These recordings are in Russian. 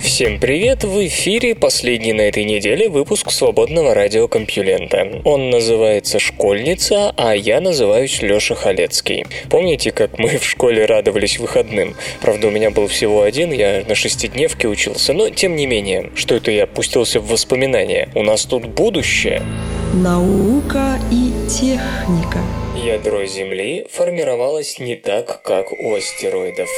Всем привет! В эфире последний на этой неделе выпуск свободного радиокомпьюлента. Он называется «Школьница», а я называюсь Лёша Халецкий. Помните, как мы в школе радовались выходным? Правда, у меня был всего один, я на шестидневке учился, но тем не менее. Что это я пустился в воспоминания? У нас тут будущее. Наука и техника. Ядро Земли формировалось не так, как у астероидов.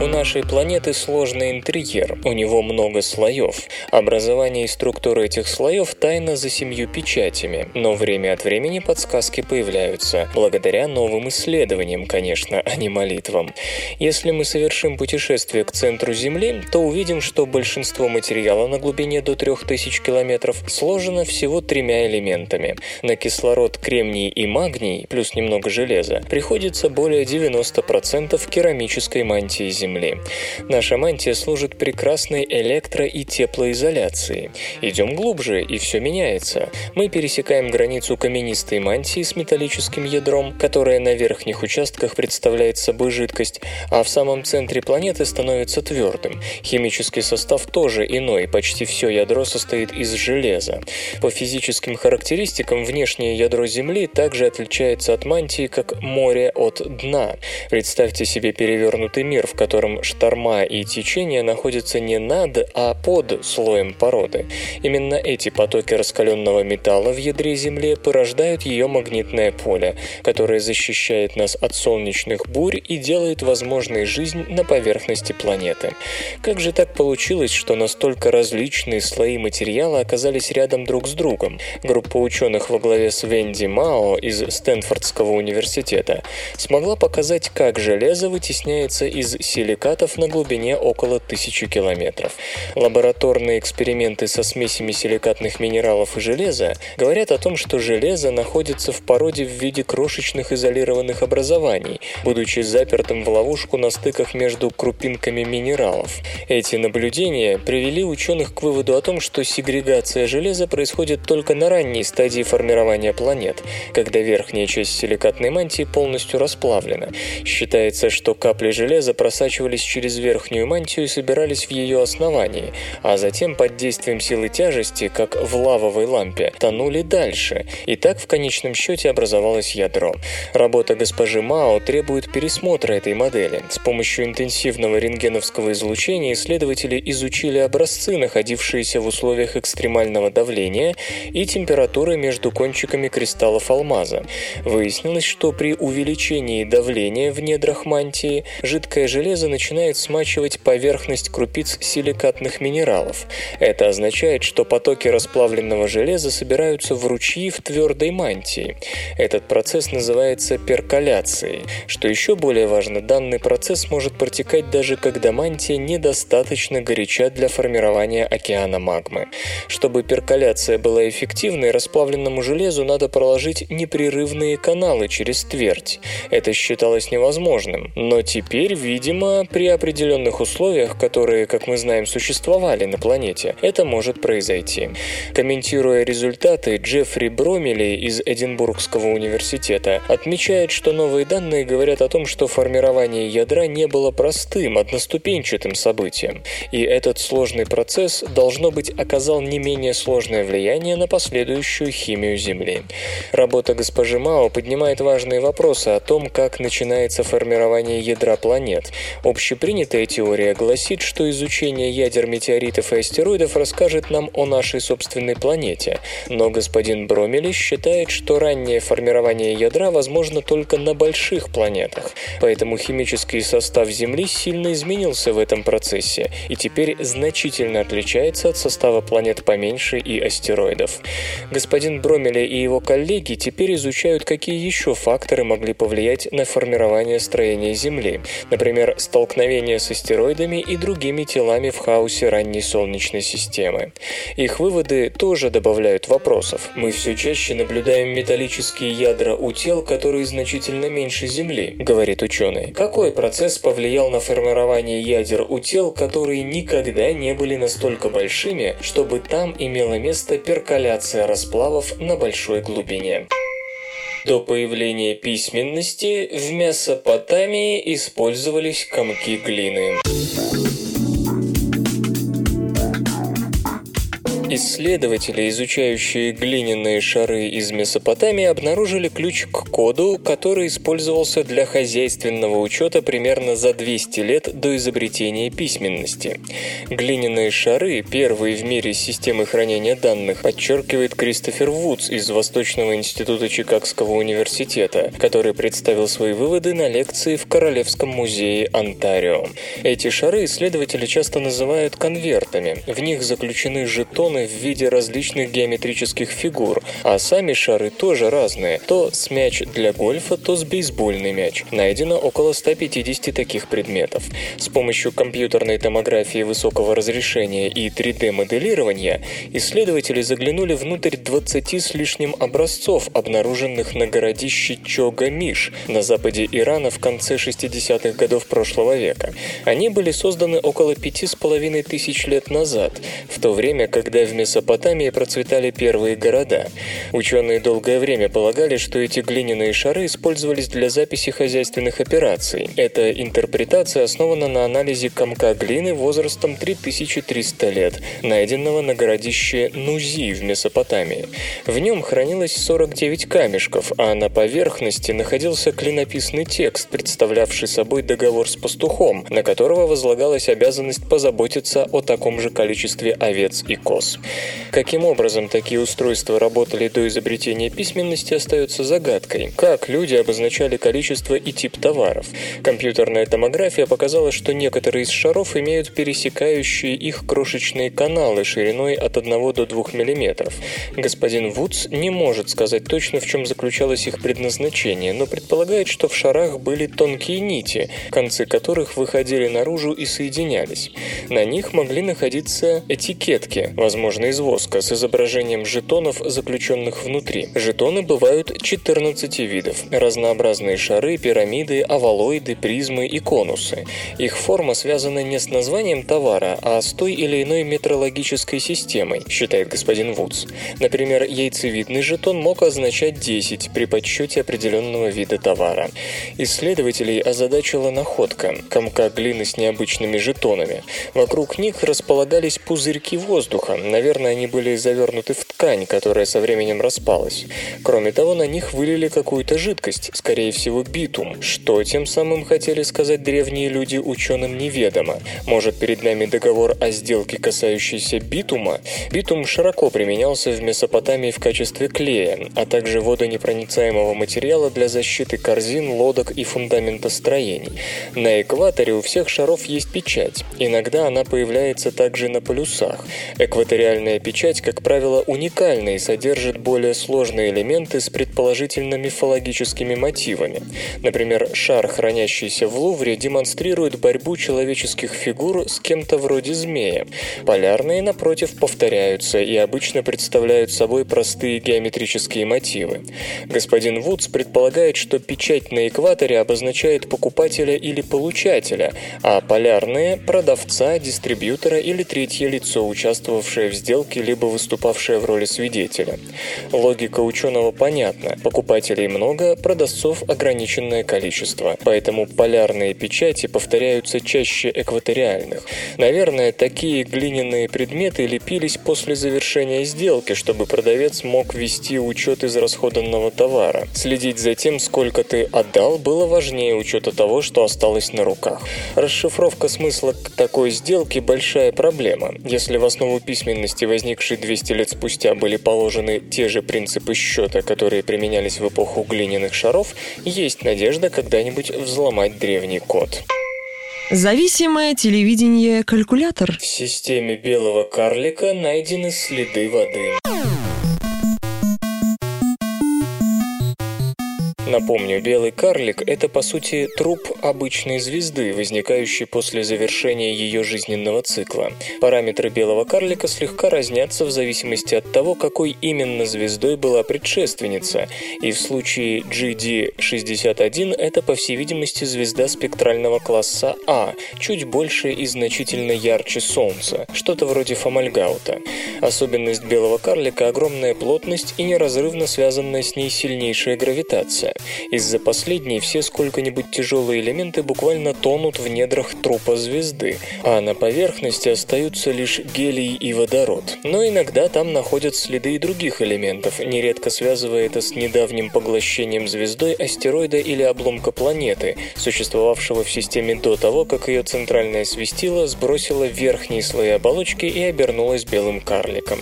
У нашей планеты сложный интерьер, у него много слоев. Образование и структура этих слоев тайна за 7 печатями, но время от времени подсказки появляются, благодаря новым исследованиям, конечно, а не молитвам. Если мы совершим путешествие к центру Земли, то увидим, что большинство материала на глубине до 3000 километров сложено всего 3 элементами. На кислород, кремний и магний, плюс немного железа, приходится более 90% керамической мантии Земли. Наша мантия служит прекрасной электро- и теплоизоляцией. Идем глубже, и все меняется. Мы пересекаем границу каменистой мантии с металлическим ядром, которая на верхних участках представляет собой жидкость, а в самом центре планеты становится твердым. Химический состав тоже иной, почти все ядро состоит из железа. По физическим характеристикам внешнее ядро Земли также отличается от мантии, как море от дна. Представьте себе перевернутый мир, в котором шторма и течения находятся не над, а под слоем породы. Именно эти потоки раскаленного металла в ядре Земли порождают ее магнитное поле, которое защищает нас от солнечных бурь и делает возможной жизнь на поверхности планеты. Как же так получилось, что настолько различные слои материала оказались рядом друг с другом? Группа ученых во главе с Венди Мао из Стэнфордского университета смогла показать, как железо вытесняется из силикатов на глубине около 1000 километров. Лабораторные эксперименты со смесями силикатных минералов и железа говорят о том, что железо находится в породе в виде крошечных изолированных образований, будучи запертым в ловушку на стыках между крупинками минералов. Эти наблюдения привели ученых к выводу о том, что сегрегация железа происходит только на ранней стадии формирования планет, когда верхняя часть силикатной мантии полностью расплавлена. Считается, что капли железа просачивались через верхнюю мантию и собирались в ее основании, а затем под действием силы тяжести, как в лавовой лампе, тонули дальше, и так в конечном счете образовалось ядро. Работа госпожи Мао требует пересмотра этой модели. С помощью интенсивного рентгеновского излучения исследователи изучили образцы, находившиеся в условиях экстремального давления и температуры между кончиками кристаллов алмаза. Выяснилось, что при увеличении давления в недрах мантии жидкое железо начинает смачивать поверхность крупиц силикатных минералов. Это означает, что потоки расплавленного железа собираются в ручьи в твердой мантии. Этот процесс называется перколяцией. Что еще более важно, данный процесс может протекать даже когда мантия недостаточно горяча для формирования океана магмы. Чтобы перколяция была эффективной, расплавленному железу надо проложить непрерывные каналы через твердь. Это считалось невозможным, но теперь видимо, при определенных условиях, которые, как мы знаем, существовали на планете, это может произойти. Комментируя результаты, Джеффри Бромли из Эдинбургского университета отмечает, что новые данные говорят о том, что формирование ядра не было простым, одноступенчатым событием, и этот сложный процесс, должно быть, оказал не менее сложное влияние на последующую химию Земли. Работа госпожи Мао поднимает важные вопросы о том, как начинается формирование ядра планет. Общепринятая теория гласит, что изучение ядер метеоритов и астероидов расскажет нам о нашей собственной планете, но господин Бромели считает, что раннее формирование ядра возможно только на больших планетах, поэтому химический состав Земли сильно изменился в этом процессе и теперь значительно отличается от состава планет поменьше и астероидов. Господин Бромели и его коллеги теперь изучают, какие еще факторы могли повлиять на формирование строения Земли. Например, столкновения с астероидами и другими телами в хаосе ранней Солнечной системы. Их выводы тоже добавляют вопросов. Мы все чаще наблюдаем металлические ядра у тел, которые значительно меньше Земли, говорит ученый. Какой процесс повлиял на формирование ядер у тел, которые никогда не были настолько большими, чтобы там имела место перколяция расплавов на большой глубине? До появления письменности в Месопотамии использовались комки глины. Исследователи, изучающие глиняные шары из Месопотамии, обнаружили ключ к коду, который использовался для хозяйственного учета примерно за 200 лет до изобретения письменности. Глиняные шары – первые в мире системы хранения данных, подчеркивает Кристофер Вудс из Восточного института Чикагского университета, который представил свои выводы на лекции в Королевском музее Онтарио. Эти шары исследователи часто называют конвертами. В них заключены жетоны в виде различных геометрических фигур, а сами шары тоже разные, то с мяч для гольфа, то с бейсбольный мяч. Найдено около 150 таких предметов. С помощью компьютерной томографии высокого разрешения и 3D-моделирования исследователи заглянули внутрь 20 с лишним образцов, обнаруженных на городище Чога-Миш на западе Ирана в конце 60-х годов прошлого века. Они были созданы около 5500 лет назад, в то время, когда в Месопотамии процветали первые города. Ученые долгое время полагали, что эти глиняные шары использовались для записи хозяйственных операций. Эта интерпретация основана на анализе комка глины возрастом 3300 лет, найденного на городище Нузи в Месопотамии. В нем хранилось 49 камешков, а на поверхности находился клинописный текст, представлявший собой договор с пастухом, на которого возлагалась обязанность позаботиться о таком же количестве овец и коз. Каким образом такие устройства работали до изобретения письменности, остается загадкой. Как люди обозначали количество и тип товаров? Компьютерная томография показала, что некоторые из шаров имеют пересекающие их крошечные каналы шириной от 1 до 2 мм. Господин Вудс не может сказать точно, в чем заключалось их предназначение, но предполагает, что в шарах были тонкие нити, концы которых выходили наружу и соединялись. На них могли находиться этикетки, возможно, из воска, с изображением жетонов, заключенных внутри. Жетоны бывают 14 видов. Разнообразные шары, пирамиды, овалоиды, призмы и конусы. Их форма связана не с названием товара, а с той или иной метрологической системой, считает господин Вудс. Например, яйцевидный жетон мог означать 10 при подсчете определенного вида товара. Исследователей озадачила находка – комка глины с необычными жетонами. Вокруг них располагались пузырьки воздуха. Наверное, они были завернуты в ткань, которая со временем распалась. Кроме того, на них вылили какую-то жидкость, скорее всего, битум. Что тем самым хотели сказать древние люди, ученым неведомо. Может, перед нами договор о сделке, касающейся битума? Битум широко применялся в Месопотамии в качестве клея, а также водонепроницаемого материала для защиты корзин, лодок и фундаментостроений. На экваторе у всех шаров есть печать. Иногда она появляется также на полюсах. Экваториальная печать, как правило, уникальна и содержит более сложные элементы с предположительно мифологическими мотивами. Например, шар, хранящийся в Лувре, демонстрирует борьбу человеческих фигур с кем-то вроде змея. Полярные, напротив, повторяются и обычно представляют собой простые геометрические мотивы. Господин Вудс предполагает, что печать на экваторе обозначает покупателя или получателя, а полярные – продавца, дистрибьютора или третье лицо, участвовавшее в сделке, либо выступавшая в роли свидетеля. Логика ученого понятна. Покупателей много, продавцов ограниченное количество. Поэтому полярные печати повторяются чаще экваториальных. Наверное, такие глиняные предметы лепились после завершения сделки, чтобы продавец мог вести учет израсходованного товара. Следить за тем, сколько ты отдал, было важнее учета того, что осталось на руках. Расшифровка смысла такой сделки – большая проблема. Если в основу письменности, возникшей 200 лет спустя, были положены те же принципы счета, которые применялись в эпоху глиняных шаров, есть надежда когда-нибудь взломать древний код. Зависимое телевидение «Калькулятор». В системе белого карлика найдены следы воды. Напомню, белый карлик – это, по сути, труп обычной звезды, возникающей после завершения ее жизненного цикла. Параметры белого карлика слегка разнятся в зависимости от того, какой именно звездой была предшественница, и в случае GD-61 это, по всей видимости, звезда спектрального класса А, чуть больше и значительно ярче Солнца, что-то вроде Фомальгаута. Особенность белого карлика – огромная плотность и неразрывно связанная с ней сильнейшая гравитация. Из-за последней все сколько-нибудь тяжелые элементы буквально тонут в недрах трупа звезды, а на поверхности остаются лишь гелий и водород. Но иногда там находят следы и других элементов, нередко связывая это с недавним поглощением звездой астероида или обломка планеты, существовавшего в системе до того, как ее центральное светило сбросило верхние слои оболочки и обернулось белым карликом.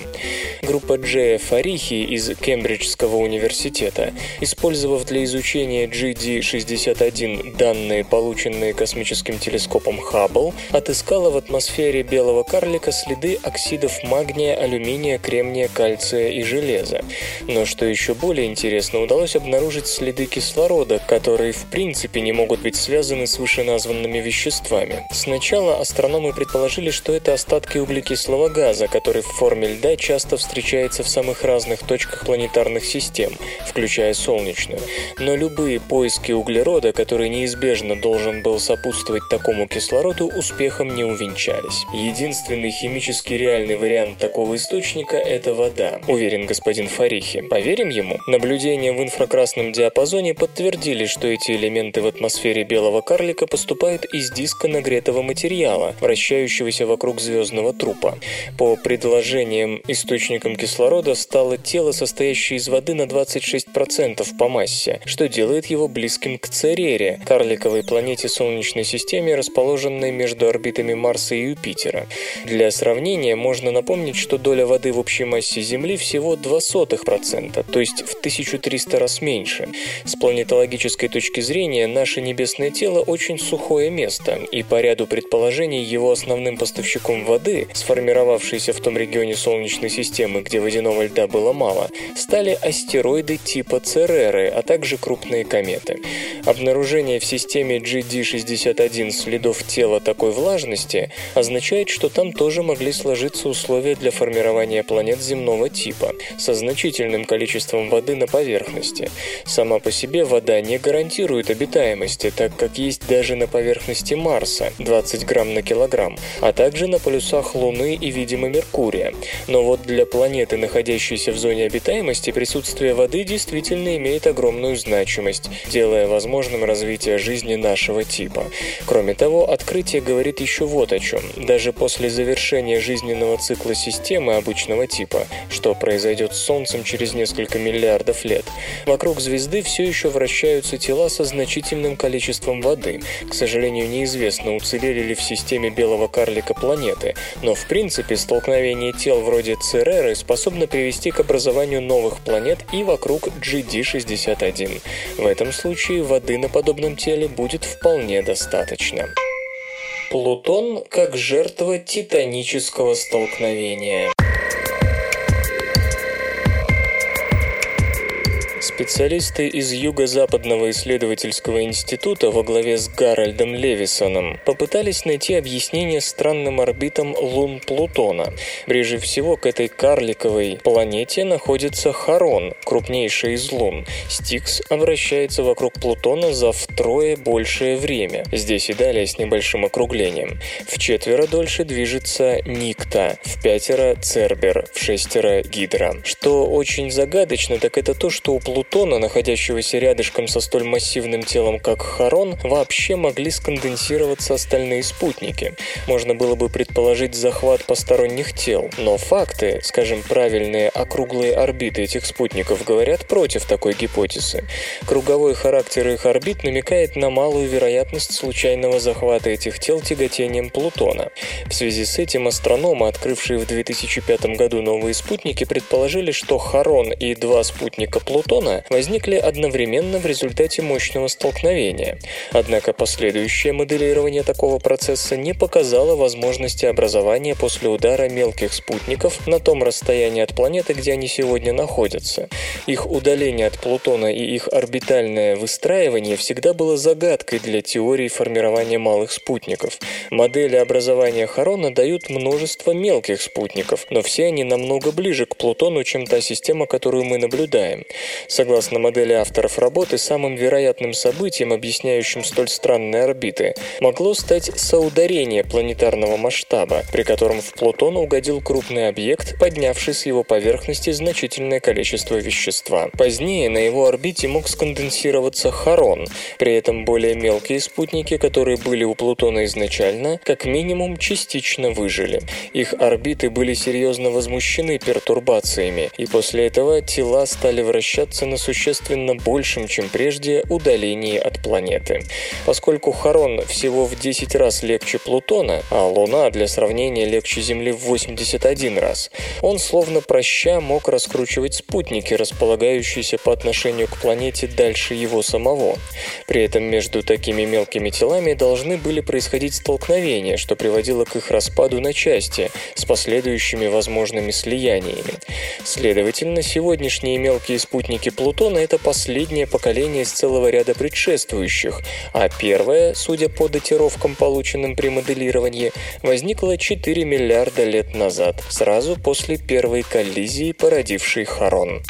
Группа Джея Фарихи из Кембриджского университета, использовав для изучения GD-61 данные, полученные космическим телескопом Хаббл, отыскала в атмосфере белого карлика следы оксидов магния, алюминия, кремния, кальция и железа. Но что еще более интересно, удалось обнаружить следы кислорода, которые в принципе не могут быть связаны с вышеназванными веществами. Сначала астрономы предположили, что это остатки углекислого газа, который в форме льда часто встречается в самых разных точках планетарных систем, включая солнечную. Но любые поиски углерода, который неизбежно должен был сопутствовать такому кислороду, успехом не увенчались. Единственный химически реальный вариант такого источника – это вода, уверен господин Фарихи. Поверим ему? Наблюдения в инфракрасном диапазоне подтвердили, что эти элементы в атмосфере белого карлика поступают из диска нагретого материала, вращающегося вокруг звездного трупа. По предложениям, источником кислорода стало тело, состоящее из воды на 26% по массе, что делает его близким к Церере, карликовой планете Солнечной системы, расположенной между орбитами Марса и Юпитера. Для сравнения можно напомнить, что доля воды в общей массе Земли всего 0,02%, то есть в 1300 раз меньше. С планетологической точки зрения наше небесное тело очень сухое место, и по ряду предположений его основным поставщиком воды, сформировавшейся в том регионе Солнечной системы, где водяного льда было мало, стали астероиды типа Цереры, а также крупные кометы. Обнаружение в системе GD-61 следов тела такой влажности означает, что там тоже могли сложиться условия для формирования планет земного типа, со значительным количеством воды на поверхности. Сама по себе вода не гарантирует обитаемости, так как есть даже на поверхности Марса 20 грамм на килограмм, а также на полюсах Луны и, видимо, Меркурия. Но вот для планеты, находящейся в зоне обитаемости, присутствие воды действительно имеет огромную значимость, делая возможным развитие жизни нашего типа. Кроме того, открытие говорит еще вот о чем. Даже после завершения жизненного цикла системы обычного типа, что произойдет с Солнцем через несколько миллиардов лет, вокруг звезды все еще вращаются тела со значительным количеством воды. К сожалению, неизвестно, уцелели ли в системе белого карлика планеты, но в принципе столкновение тел вроде Цереры способно привести к образованию новых планет и вокруг GD-61. В этом случае воды на подобном теле будет вполне достаточно. Плутон как жертва титанического столкновения. Специалисты из Юго-Западного исследовательского института во главе с Гарольдом Левисоном попытались найти объяснение странным орбитам лун Плутона. Ближе всего к этой карликовой планете находится Харон, крупнейший из лун. Стикс обращается вокруг Плутона за втрое большее время, здесь и далее с небольшим округлением. Вчетверо дольше движется Никта, впятеро Цербер, вшестеро Гидра. Что очень загадочно, так это то, что у Плутона, находящегося рядышком со столь массивным телом, как Харон, вообще могли сконденсироваться остальные спутники. Можно было бы предположить захват посторонних тел, но факты, скажем, правильные округлые орбиты этих спутников, говорят против такой гипотезы. Круговой характер их орбит намекает на малую вероятность случайного захвата этих тел тяготением Плутона. В связи с этим астрономы, открывшие в 2005 году новые спутники, предположили, что Харон и два спутника Плутона Левисона возникли одновременно в результате мощного столкновения. Однако последующее моделирование такого процесса не показало возможности образования после удара мелких спутников на том расстоянии от планеты, где они сегодня находятся. Их удаление от Плутона и их орбитальное выстраивание всегда было загадкой для теории формирования малых спутников. Модели образования Харона дают множество мелких спутников, но все они намного ближе к Плутону, чем та система, которую мы наблюдаем. Согласно модели авторов работы, самым вероятным событием, объясняющим столь странные орбиты, могло стать соударение планетарного масштаба, при котором в Плутон угодил крупный объект, поднявший с его поверхности значительное количество вещества. Позднее на его орбите мог сконденсироваться Харон, при этом более мелкие спутники, которые были у Плутона изначально, как минимум частично выжили. Их орбиты были серьезно возмущены пертурбациями, и после этого тела стали вращаться на существенно большем, чем прежде, удалении от планеты. Поскольку Харон всего в 10 раз легче Плутона, а Луна для сравнения легче Земли в 81 раз, он словно праща мог раскручивать спутники, располагающиеся по отношению к планете дальше его самого. При этом между такими мелкими телами должны были происходить столкновения, что приводило к их распаду на части с последующими возможными слияниями. Следовательно, сегодняшние мелкие спутники Плутона — это последнее поколение из целого ряда предшествующих, а первое, судя по датировкам, полученным при моделировании, возникло 4 миллиарда лет назад, сразу после первой коллизии, породившей Харон.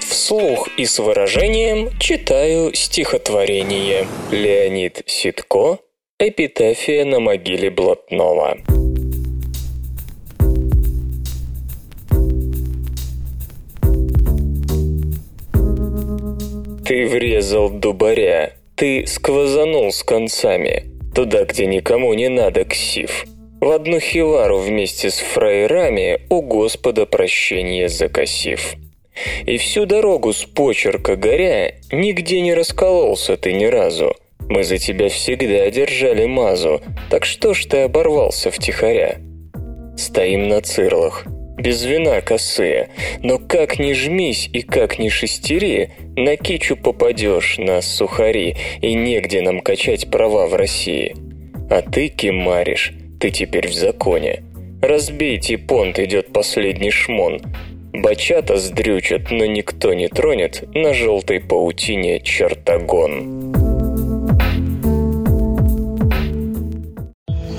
Вслух и с выражением читаю стихотворение. Леонид Ситко. Эпитафия на могиле блатного. Ты врезал дубаря, ты сквозанул с концами, туда, где никому не надо ксив. В одну хивару вместе с фраерами у Господа прощение закосив. И всю дорогу с почерка горя нигде не раскололся ты ни разу. Мы за тебя всегда держали мазу, так что ж ты оборвался втихаря? Стоим на цирлах, без вина косые, но как ни жмись и как ни шестери, на кичу попадешь, на сухари, и негде нам качать права в России. А ты кимаришь, ты теперь в законе. Разбейте понт, идет последний шмон. Бачата сдрючат, но никто не тронет на желтой паутине чертогон.